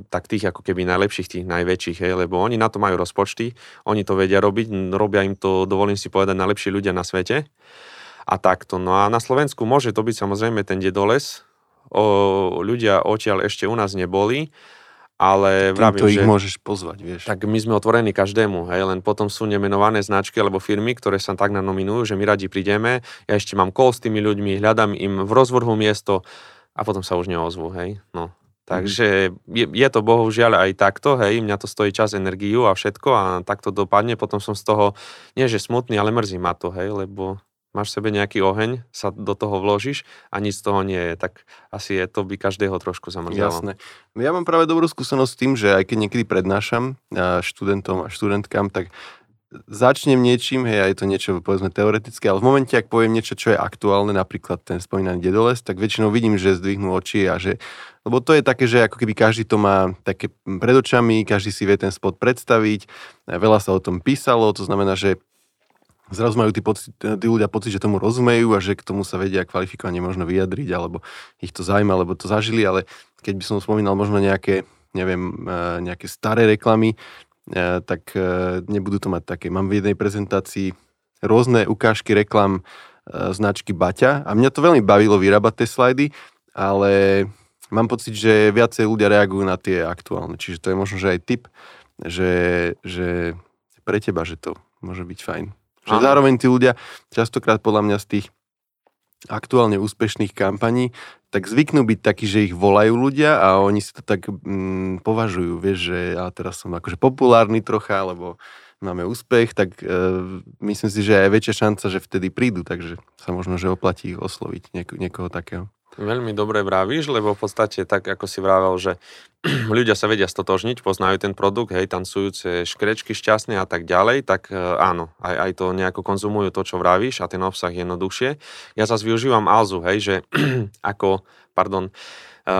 tak tých ako keby najlepších, tých najväčších, hej, lebo oni na to majú rozpočty, oni to vedia robiť, robia im to, dovolím si povedať, najlepší ľudia na svete. A takto. No a na Slovensku môže to byť samozrejme ten dedoles, o, ľudia odtiaľ ešte u nás neboli, ale vravím, že... ich môžeš pozvať, vieš. Tak my sme otvorení každému, hej, len potom sú nemenované značky alebo firmy, ktoré sa tak nanominujú, že my radi prídeme, ja ešte mám call s tými ľuďmi, hľadám im v rozvrhu miesto a potom sa už neozvú, hej, no. Takže je, je to bohužiaľ aj takto, hej, mňa to stojí čas, energiu a všetko a takto dopadne, potom som z toho, nie že smutný, ale mrzí ma to, hej, lebo máš v sebe nejaký oheň, sa do toho vložíš a nič z toho nie je, tak asi je to by každého trošku zamrzalo. Jasné. Ja mám práve dobrú skúsenosť s tým, že aj keď niekedy prednášam študentom a študentkám, tak začnem niečím, hej, a je to niečo, povedzme, teoretické, ale v momente, ak poviem niečo, čo je aktuálne, napríklad ten spomínaný dedoles, tak väčšinou vidím, že zdvihnú oči a že, lebo to je také, že ako keby každý to má také pred očami, každý si vie ten spot predstaviť, veľa sa o tom písalo, to znamená, že zrazu majú tí, pocit, tí ľudia pocit, že tomu rozumejú a že k tomu sa vedia kvalifikovane možno vyjadriť, alebo ich to zaujíma, alebo to zažili, ale keď by som spomínal možno nejaké, neviem, nejaké staré reklamy, tak nebudú to mať také. Mám v jednej prezentácii rôzne ukážky reklam značky Baťa a mňa to veľmi bavilo vyrábať tie slajdy, ale mám pocit, že viacej ľudia reagujú na tie aktuálne. Čiže to je možno, že aj tip, že, že pre teba, že to môže byť fajn. Že zároveň tí ľudia častokrát podľa mňa z tých aktuálne úspešných kampaní, tak zvyknú byť takí, že ich volajú ľudia a oni si to tak mm, považujú, vieš, že ja teraz som akože populárny trocha, lebo máme úspech, tak e, myslím si, že aj väčšia šanca, že vtedy prídu, takže sa možno, že oplatí ich osloviť nieko, niekoho takého. Veľmi dobre vravíš, lebo v podstate tak, ako si vravel, že ľudia sa vedia stotožniť, poznajú ten produkt, hej, tancujúce škrečky šťastné a tak ďalej, tak e, áno, aj, aj to nejako konzumujú to, čo vravíš a ten obsah je jednoduchšie. Ja zase využívam alzu, hej, že ako, pardon, e,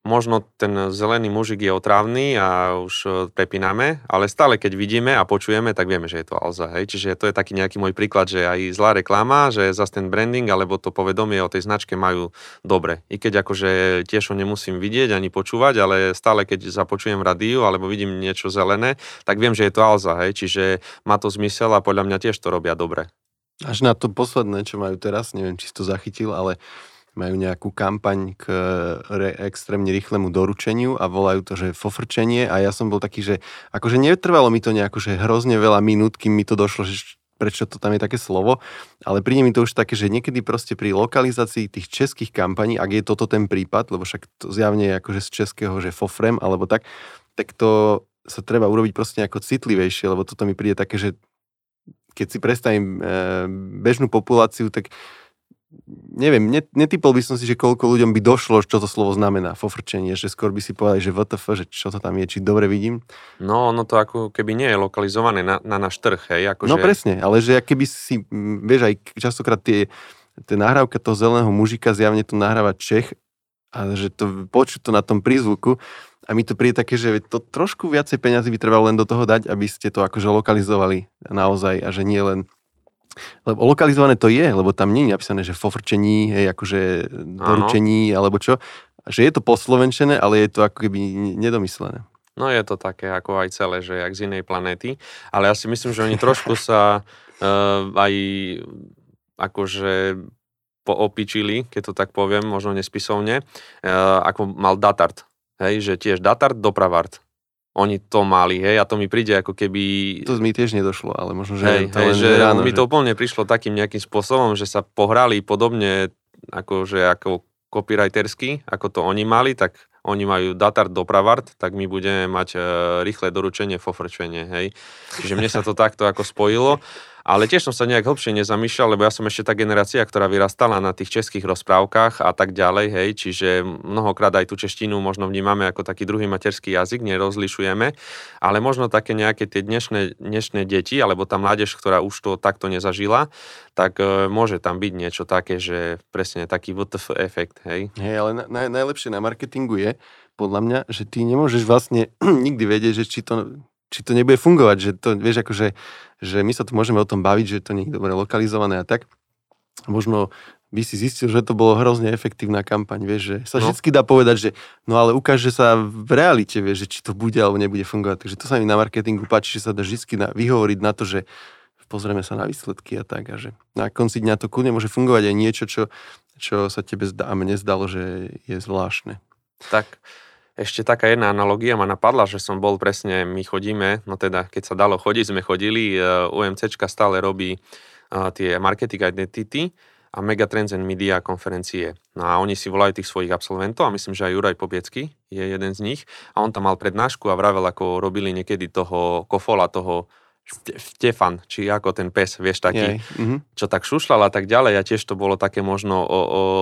možno ten zelený mužik je otrávny a už prepíname, ale stále keď vidíme a počujeme, tak vieme, že je to alza. Hej? Čiže to je taký nejaký môj príklad, že aj zlá reklama, že zase ten branding alebo to povedomie o tej značke majú dobre. I keď akože tiež ho nemusím vidieť ani počúvať, ale stále keď započujem rádiu alebo vidím niečo zelené, tak viem, že je to alza. Hej? Čiže má to zmysel a podľa mňa tiež to robia dobre. Až na to posledné, čo majú teraz, neviem, či si to zachytil, ale... majú nejakú kampaň k re, extrémne rýchlemu doručeniu a volajú to, že fofrčenie a ja som bol taký, že akože netrvalo mi to nejako, že hrozne veľa minút, kým mi to došlo, že prečo to tam je také slovo, ale príde mi to už také, že niekedy proste pri lokalizácii tých českých kampaní, ak je toto ten prípad, lebo však to zjavne je akože z českého, že fofrem alebo tak, tak to sa treba urobiť proste nejako citlivejšie, lebo toto mi príde také, že keď si predstavím e, bežnú populáciu, tak neviem, netypol by som si, že koľko ľuďom by došlo, čo to slovo znamená, fofrčenie, že skôr by si povedali, že vé té ef, že čo to tam je, či dobre vidím. No, ono to ako keby nie je lokalizované na, na náš trh, hej. Ako no že... presne, ale že keby si, vieš, aj častokrát tie, tie nahrávka toho zeleného mužika zjavne to nahráva Čech a že to počuť to na tom prízvuku a mi to príde také, že to trošku viacej peňazí by trebalo len do toho dať, aby ste to akože lokalizovali naozaj a že nie len... Lebo lokalizované to je, lebo tam nie je napísané, že fofrčení, hej, akože doručení, alebo čo. Že je to poslovenčené, ale je to ako keby nedomyslené. No je to také ako aj celé, že jak z inej planéty. Ale ja si myslím, že oni trošku sa e, aj akože... poopičili, keď to tak poviem, možno nespisovne, e, ako mal Datard. Hej, že tiež Datard, dopravart. Oni to mali, hej, a to mi príde ako keby... To mi tiež nedošlo, ale možno, že... Hej, to hej, že ráno, mi že... to úplne prišlo takým nejakým spôsobom, že sa pohrali podobne akože ako copywritersky, ako to oni mali, tak Oni majú datár dopravart, tak my budeme mať e, rýchle doručenie, fofrčenie, hej. Čiže mne sa to takto ako spojilo. Ale tiež som sa nejak hlbšie nezamýšľal, lebo ja som ešte tá generácia, ktorá vyrastala na tých českých rozprávkach a tak ďalej, hej. Čiže mnohokrát aj tú češtinu možno vnímame ako taký druhý materský jazyk, nerozlišujeme. Ale možno také nejaké tie dnešné, dnešné deti, alebo tá mládež, ktorá už to takto nezažila, tak e, môže tam byť niečo také, že presne taký W T F efekt, hej. Hej, ale na, na, najlepšie na marketingu je, podľa mňa, že ty nemôžeš vlastne nikdy vedieť, že či to, či to nebude fungovať, že to, vieš, akože, že my sa tu môžeme o tom baviť, že to nie je dobre lokalizované a tak. Možno by si zistil, že to bolo hrozne efektívna kampaň, vieš, že sa no. vždy dá povedať, že no ale ukáže sa v realite, vieš, že či to bude alebo nebude fungovať. Takže to sa mi na marketingu páči, že sa dá vždy vyhovoriť na to, že pozrieme sa na výsledky a tak, a že na konci dňa to kľudne môže fungovať aj niečo, čo, čo sa tebe zdá, a mne zdalo, že je zvláštne. Tak. Ešte taká jedna analogia ma napadla, že som bol presne, my chodíme, no teda keď sa dalo chodiť, sme chodili, U M C čka stále robí uh, tie marketing identity a Megatrends and Media konferencie. No a oni si volajú tých svojich absolventov a myslím, že aj Juraj Pobiecky je jeden z nich a on tam mal prednášku a vravel, ako robili niekedy toho kofola, toho Štefan, či ako ten pes, vieš, taký, mm-hmm. čo tak šušľal a tak ďalej a tiež to bolo také možno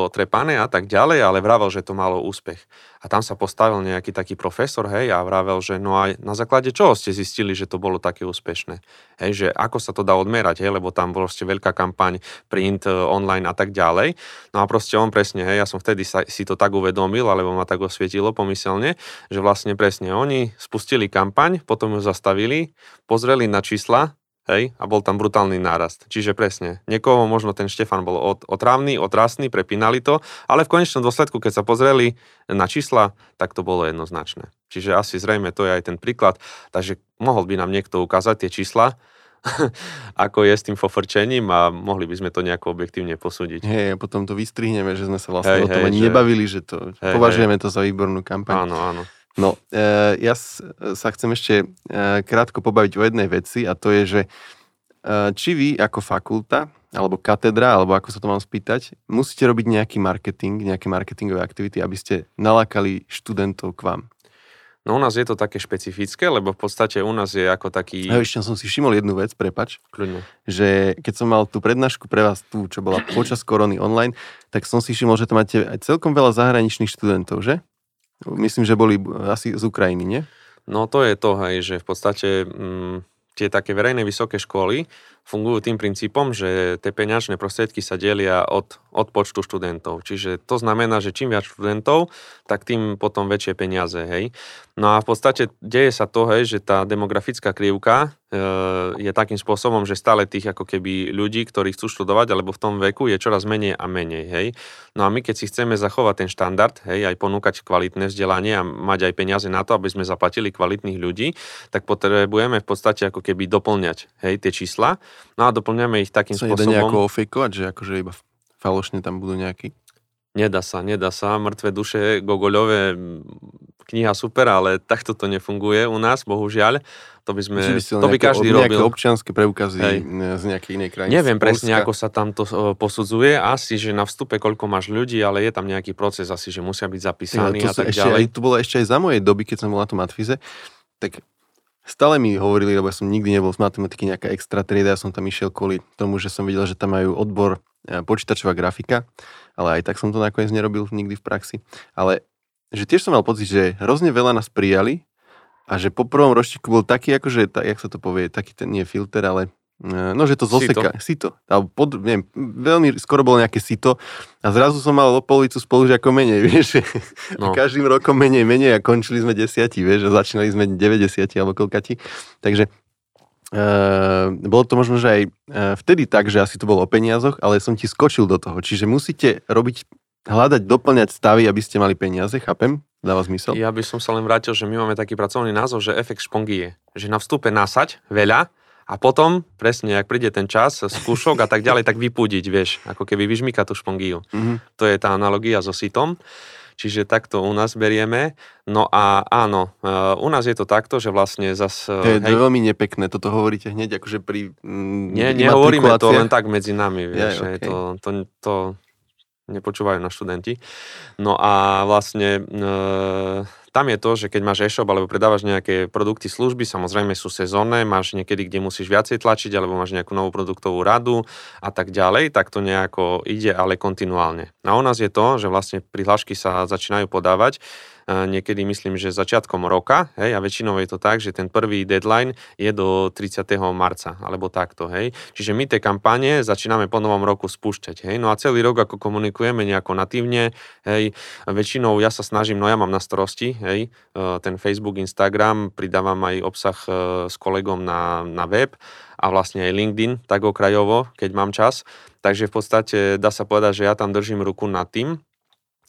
otrepané a tak ďalej, ale vravel, že to malo úspech. A tam sa postavil nejaký taký profesor, hej, a vravel, že no a na základe čoho ste zistili, že to bolo také úspešné? Hej, že ako sa to dá odmerať, hej, lebo tam bol proste veľká kampaň, print, online a tak ďalej. No a proste on presne, hej, ja som vtedy sa, si to tak uvedomil, alebo ma tak osvietilo pomyselne, že vlastne presne oni spustili kampaň, potom ju zastavili, pozreli na čísla, hej, a bol tam brutálny nárast. Čiže presne, niekoho možno ten Štefan bol otrávny, otrasný, prepínali to, ale v konečnom dôsledku, keď sa pozreli na čísla, tak to bolo jednoznačné. Čiže asi zrejme to je aj ten príklad, takže mohol by nám niekto ukázať tie čísla, ako je s tým fofrčením a mohli by sme to nejako objektívne posúdiť. Hej, a potom to vystrihneme, že sme sa vlastne hej, o tom hej, ani že... nebavili, že to hej, považujeme hej. to za výbornú kampaň. Áno, áno. No, e, ja sa chcem ešte e, krátko pobaviť o jednej veci a to je, že e, či vy ako fakulta, alebo katedra, alebo ako sa to mám spýtať, musíte robiť nejaký marketing, nejaké marketingové aktivity, aby ste nalákali študentov k vám. No u nás je to také špecifické, lebo v podstate u nás je ako taký... Ja ešte som si všimol jednu vec, prepač. Kľudne. Že keď som mal tú prednášku pre vás, tú, čo bola počas korony online, tak som si všimol, že tam máte aj celkom veľa zahraničných študentov, že? Myslím, že boli asi z Ukrajiny, nie? No to je to, hej, že v podstate m, tie také verejné vysoké školy fungujú tým princípom, že tie peňažné prostriedky sa delia od, od počtu študentov. Čiže to znamená, že čím viac študentov, tak tým potom väčšie peniaze, hej. No a v podstate deje sa to, hej, že tá demografická krivka e, je takým spôsobom, že stále tých ako keby ľudí, ktorí chcú študovať, alebo v tom veku je čoraz menej a menej, hej. No a my keď si chceme zachovať ten štandard, hej, aj ponúkať kvalitné vzdelanie a mať aj peniaze na to, aby sme zaplatili kvalitných ľudí, tak potrebujeme v podstate ako keby doplňať, hej, tie čísla. No a doplňame ich takým spôsobom. Sa nedá nejako ofejkovať, že akože iba falošne tam budú nejaký? Nedá sa, nedá sa. Mŕtve duše, Gogoľové, kniha super, ale takto to nefunguje u nás, bohužiaľ. To by sme, to by každý robil. Nejaké občianske preukazy hej. z nejakej inej krajiny. Neviem presne, ako sa tam to posudzuje. Asi, že na vstupe, koľko máš ľudí, ale je tam nejaký proces asi, že musia byť zapísaní ja, a tak ešte, ďalej. Aj, to bolo ešte aj za mojej doby, keď som bol na tom MatFISe, tak... Stále mi hovorili, lebo ja som nikdy nebol z matematiky nejaká extra trieda, ja som tam išiel kvôli tomu, že som videl, že tam majú odbor počítačová grafika, ale aj tak som to nakoniec nerobil nikdy v praxi. Ale že tiež som mal pocit, že hrozne veľa nás prijali a že po prvom ročníku bol taký, akože, tá, jak sa to povie, taký ten, nie filter, ale no, že to zoseka, sito, alebo pod, neviem, veľmi skoro bolo nejaké sito a zrazu som mal polovicu spolužiakov menej, vieš, no. každým rokom menej, menej a končili sme desiatí, vieš, a začínali sme deväťdesiatí alebo koľkati, takže e, bolo to možno, že aj vtedy tak, že asi to bolo o peniazoch, ale som ti skočil do toho, čiže musíte robiť, hľadať, doplňať stavy, aby ste mali peniaze, chápem? Dáva zmysel? Ja by som sa len vrátil, že my máme taký pracovný názov, že efekt špongie, že na vstupe nasať veľa. A potom, presne, ak príde ten čas, skúšok a tak ďalej, tak vypúdiť, vieš, ako keby vyžmyka tú špongiu. Mm-hmm. To je tá analogia so sitom. Čiže takto u nás berieme. No a áno, u nás je to takto, že vlastne zase... To je hej, veľmi nepekné, toto hovoríte hneď, akože pri... Mm, nie, nehovoríme to len tak medzi nami, vieš. Yeah, okay. hej, to, to, to nepočúvajú na študenti. No a vlastne e, tam je to, že keď máš e-shop alebo predávaš nejaké produkty, služby, samozrejme sú sezónne, máš niekedy, kde musíš viacej tlačiť alebo máš nejakú novú produktovú radu a tak ďalej, tak to nejako ide, ale kontinuálne. A u nás je to, že vlastne prihlášky sa začínajú podávať niekedy, myslím, že začiatkom roka, hej, a väčšinou je to tak, že ten prvý deadline je do tridsiateho marca, alebo takto, hej. Čiže my tie kampane začíname po novom roku spúšťať, hej. No a celý rok, ako komunikujeme nejako natívne, hej, väčšinou ja sa snažím, no ja mám na starosti, hej, ten Facebook, Instagram, pridávam aj obsah s kolegom na, na web a vlastne aj LinkedIn, tak okrajovo, keď mám čas. Takže v podstate dá sa povedať, že ja tam držím ruku nad tým,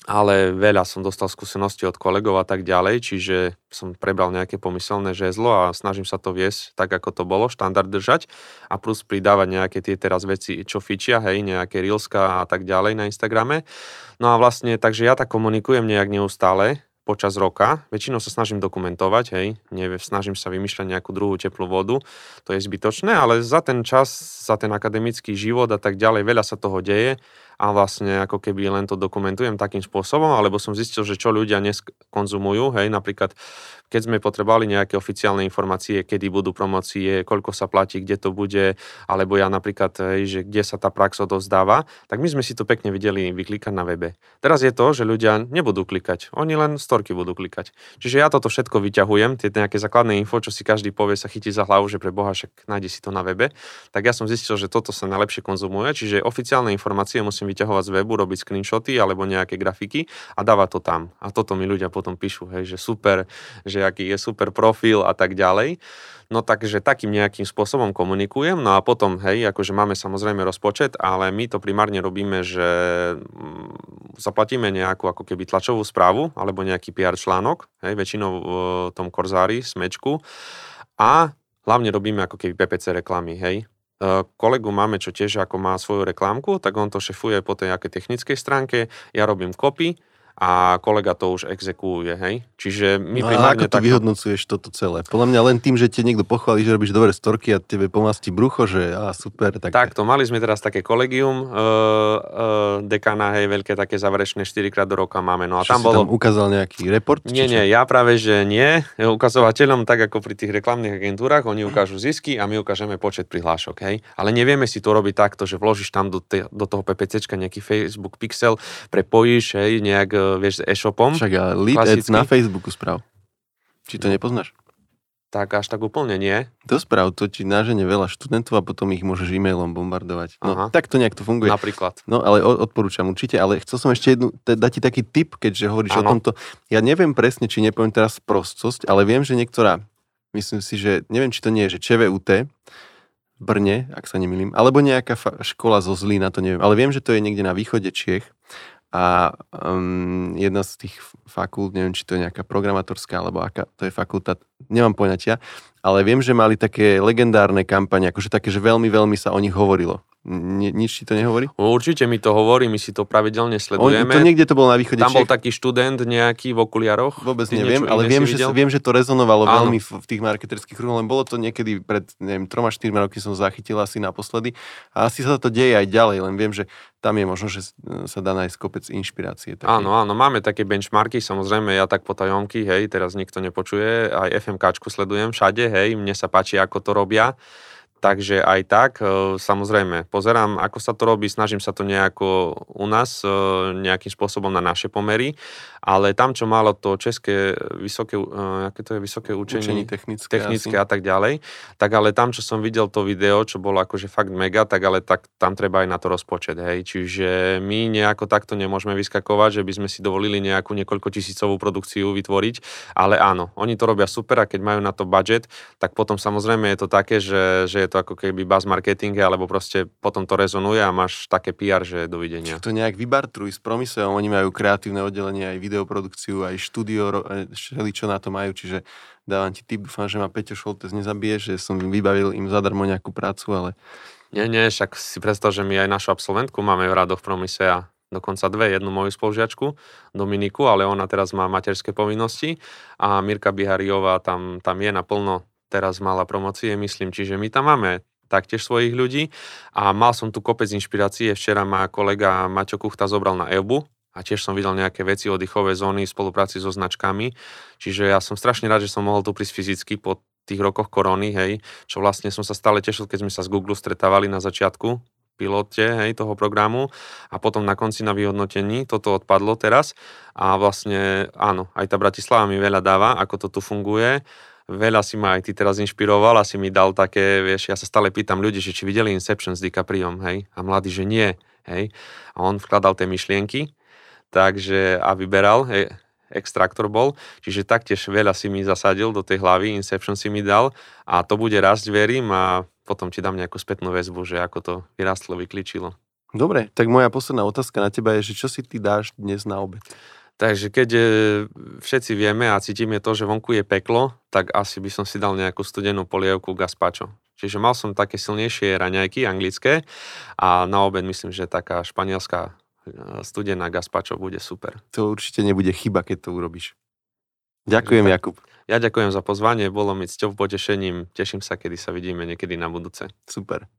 ale veľa som dostal skúsenosti od kolegov a tak ďalej, čiže som prebral nejaké pomyselné žezlo a snažím sa to viesť tak, ako to bolo, štandard držať a plus pridávať nejaké tie teraz veci, čo fičia, hej, nejaké reelska a tak ďalej na Instagrame. No a vlastne, takže ja tak komunikujem nejak neustále počas roka, väčšinou sa snažím dokumentovať, hej, neviem, snažím sa vymýšľať nejakú druhú teplú vodu, to je zbytočné, ale za ten čas, za ten akademický život a tak ďalej, veľa sa toho deje. A vlastne ako keby len to dokumentujem takým spôsobom, alebo som zistil, že čo ľudia dnes konzumujú, hej, napríklad keď sme potrebovali nejaké oficiálne informácie, kedy budú promócie, koľko sa platí, kde to bude, alebo ja napríklad, hej, že kde sa tá prax odovzdáva, tak my sme si to pekne videli vyklikať na webe. Teraz je to, že ľudia nebudú klikať, oni len storky budú klikať. Čiže ja toto všetko vyťahujem, tie nejaké základné info, čo si každý povie, sa chytí za hlavu, že pre Boha, však nájde si to na webe, tak ja som zistil, že toto sa najlepšie konzumuje, čiže oficiálne informácie musím vyťahovať z webu, robiť screenshoty alebo nejaké grafiky a dáva to tam. A toto mi ľudia potom píšu, hej, že super, že aký je super profil a tak ďalej. No takže takým nejakým spôsobom komunikujem, no a potom, hej, akože máme samozrejme rozpočet, ale my to primárne robíme, že zaplatíme nejakú ako keby tlačovú správu alebo nejaký pé er článok, hej, väčšinou v tom Korzári, Smečku a hlavne robíme ako keby pé pé cé reklamy, hej. Kolegu máme, čo tiež ako má svoju reklámku, tak on to šefuje po tej akej technickej stránke, ja robím kopy a kolega to už exekuje, hej. Čiže my no primárne... A ako to tak... vyhodnocuješ toto celé? Podľa mňa len tým, že ti niekto pochváli, že robíš dobré storky a tebe pomastí brucho, že á, super. Také. Takto, mali sme teraz také kolegium e, e, dekana, hej, veľké také záverečné, štyrikrát do roka máme. No a tam bolo... tam ukázal nejaký report? Nie, nie, ja práve, že nie. Ukazovateľom, tak ako pri tých reklamných agentúrach, oni ukážu zisky a my ukážeme počet prihlášok, hej. Ale nevieme si to robiť takto, že vložíš tam do, te, do toho PPCčka nejaký Facebook pixel, prepojíš, hej, nejak vieš, s e-shopom. Však a lead ads na Facebooku správ. Či to nepoznáš? Tak až tak úplne nie. To správ, to ti nážene veľa študentov a potom ich môžeš e-mailom bombardovať. No, aha. Tak to nejak to funguje. Napríklad. No, ale odporúčam určite, ale chcel som ešte jednu, t- dať ti taký tip, keďže hovoríš ano. O tomto. Ja neviem presne, či nepoviem teraz prostosť, ale viem, že niektorá, myslím si, že neviem, či to nie je, že ČVUT v Brne, ak sa nemýlim, alebo nejaká fa- škola zo Zlína, to neviem, ale viem, že to je niekde na východe Čiech. A um, jedna z tých fakult, neviem, či to je nejaká programatorská, alebo aká, to je fakulta, nemám poňatia, ale viem, že mali také legendárne kampane, akože také, že veľmi, veľmi sa o nich hovorilo. Ni, nič ti to nehovorí? No, určite mi to hovorí, my si to pravidelne sledujeme. On, to niekde to bolo na východe Čiech. Tam bol taký študent nejaký v okuliaroch. Vôbec ty neviem, ale viem že, viem, že to rezonovalo áno. veľmi v tých marketerských kruhoch, len bolo to niekedy pred, neviem, tri až štyri roky som zachytil asi naposledy a asi sa to deje aj ďalej, len viem, že tam je možno, že sa dá nájsť kopec inšpirácie. Také. Áno, áno, máme také benchmarky, samozrejme, ja tak po tajomky, hej, teraz nikto nepočuje, aj ef em káčku sledujem všade, hej, mne sa páči, ako to robia, takže aj tak, samozrejme, pozerám, ako sa to robí, snažím sa to nejako u nás, nejakým spôsobom na naše pomery, ale tam, čo malo to české vysoké, aké to je vysoké učenie, učenie technické, technické a tak ďalej, tak ale tam, čo som videl to video, čo bolo akože fakt mega, tak ale tak tam treba aj na to rozpočet, hej, čiže my nejako takto nemôžeme vyskakovať, že by sme si dovolili nejakú niekoľko tisícovú produkciu vytvoriť, ale áno, oni to robia super a keď majú na to budget, tak potom samozrejme je to také, že, že je to ako keby buzz marketing, alebo proste potom to rezonuje a máš také pé er, že dovidenia. Čiže to nejak vybartruj s promyslom, oni majú kreatívne oddelenie aj videoprodukciu, aj štúdio, čo na to majú, čiže dávam ti tip, dúfam, že ma Peťo Šoltes nezabije, že som vybavil im zadarmo nejakú prácu, ale... Nie, nie, však si predstav, že my aj našu absolventku máme v Radoch Promise a dokonca dve, jednu moju spolužiačku, Dominiku, ale ona teraz má materské povinnosti a Mirka Bihariová tam, tam je naplno, teraz mala promocie, myslím, čiže my tam máme taktiež svojich ľudí a mal som tu kopec inšpirácií. Včera ma kolega Maťo Kuchta zobral na Elbu a tiež som videl nejaké veci, oddychové zóny v spolupráci so značkami, čiže ja som strašne rád, že som mohol tu prísť fyzicky po tých rokoch korony, hej, čo vlastne som sa stále tešil, keď sme sa z Google stretávali na začiatku pilote, hej, toho programu a potom na konci na vyhodnotení toto odpadlo teraz a vlastne áno, aj tá Bratislava mi veľa dáva, ako to tu funguje. Veľa si ma aj ty teraz inšpiroval a si mi dal také, vieš, ja sa stále pýtam ľudí, že či videli Inception s DiCapriom, hej, a mladý, že nie, hej, a on vkladal tie myšlienky, takže a vyberal, hej, extraktor bol, čiže taktiež veľa si mi zasadil do tej hlavy, Inception si mi dal a to bude rásť, verím, a potom ti dám nejakú spätnú väzbu, že ako to vyrástlo, vykličilo. Dobre, tak moja posledná otázka na teba je, že čo si ty dáš dnes na obed? Takže keď všetci vieme a cítime to, že vonku je peklo, tak asi by som si dal nejakú studenú polievku gazpacho. Čiže mal som také silnejšie raňajky anglické a na obed myslím, že taká španielská studená gazpacho bude super. To určite nebude chyba, keď to urobíš. Ďakujem, tak, Jakub. Ja ďakujem za pozvanie, bolo mi cťou, potešením, teším sa, kedy sa vidíme niekedy na budúce. Super.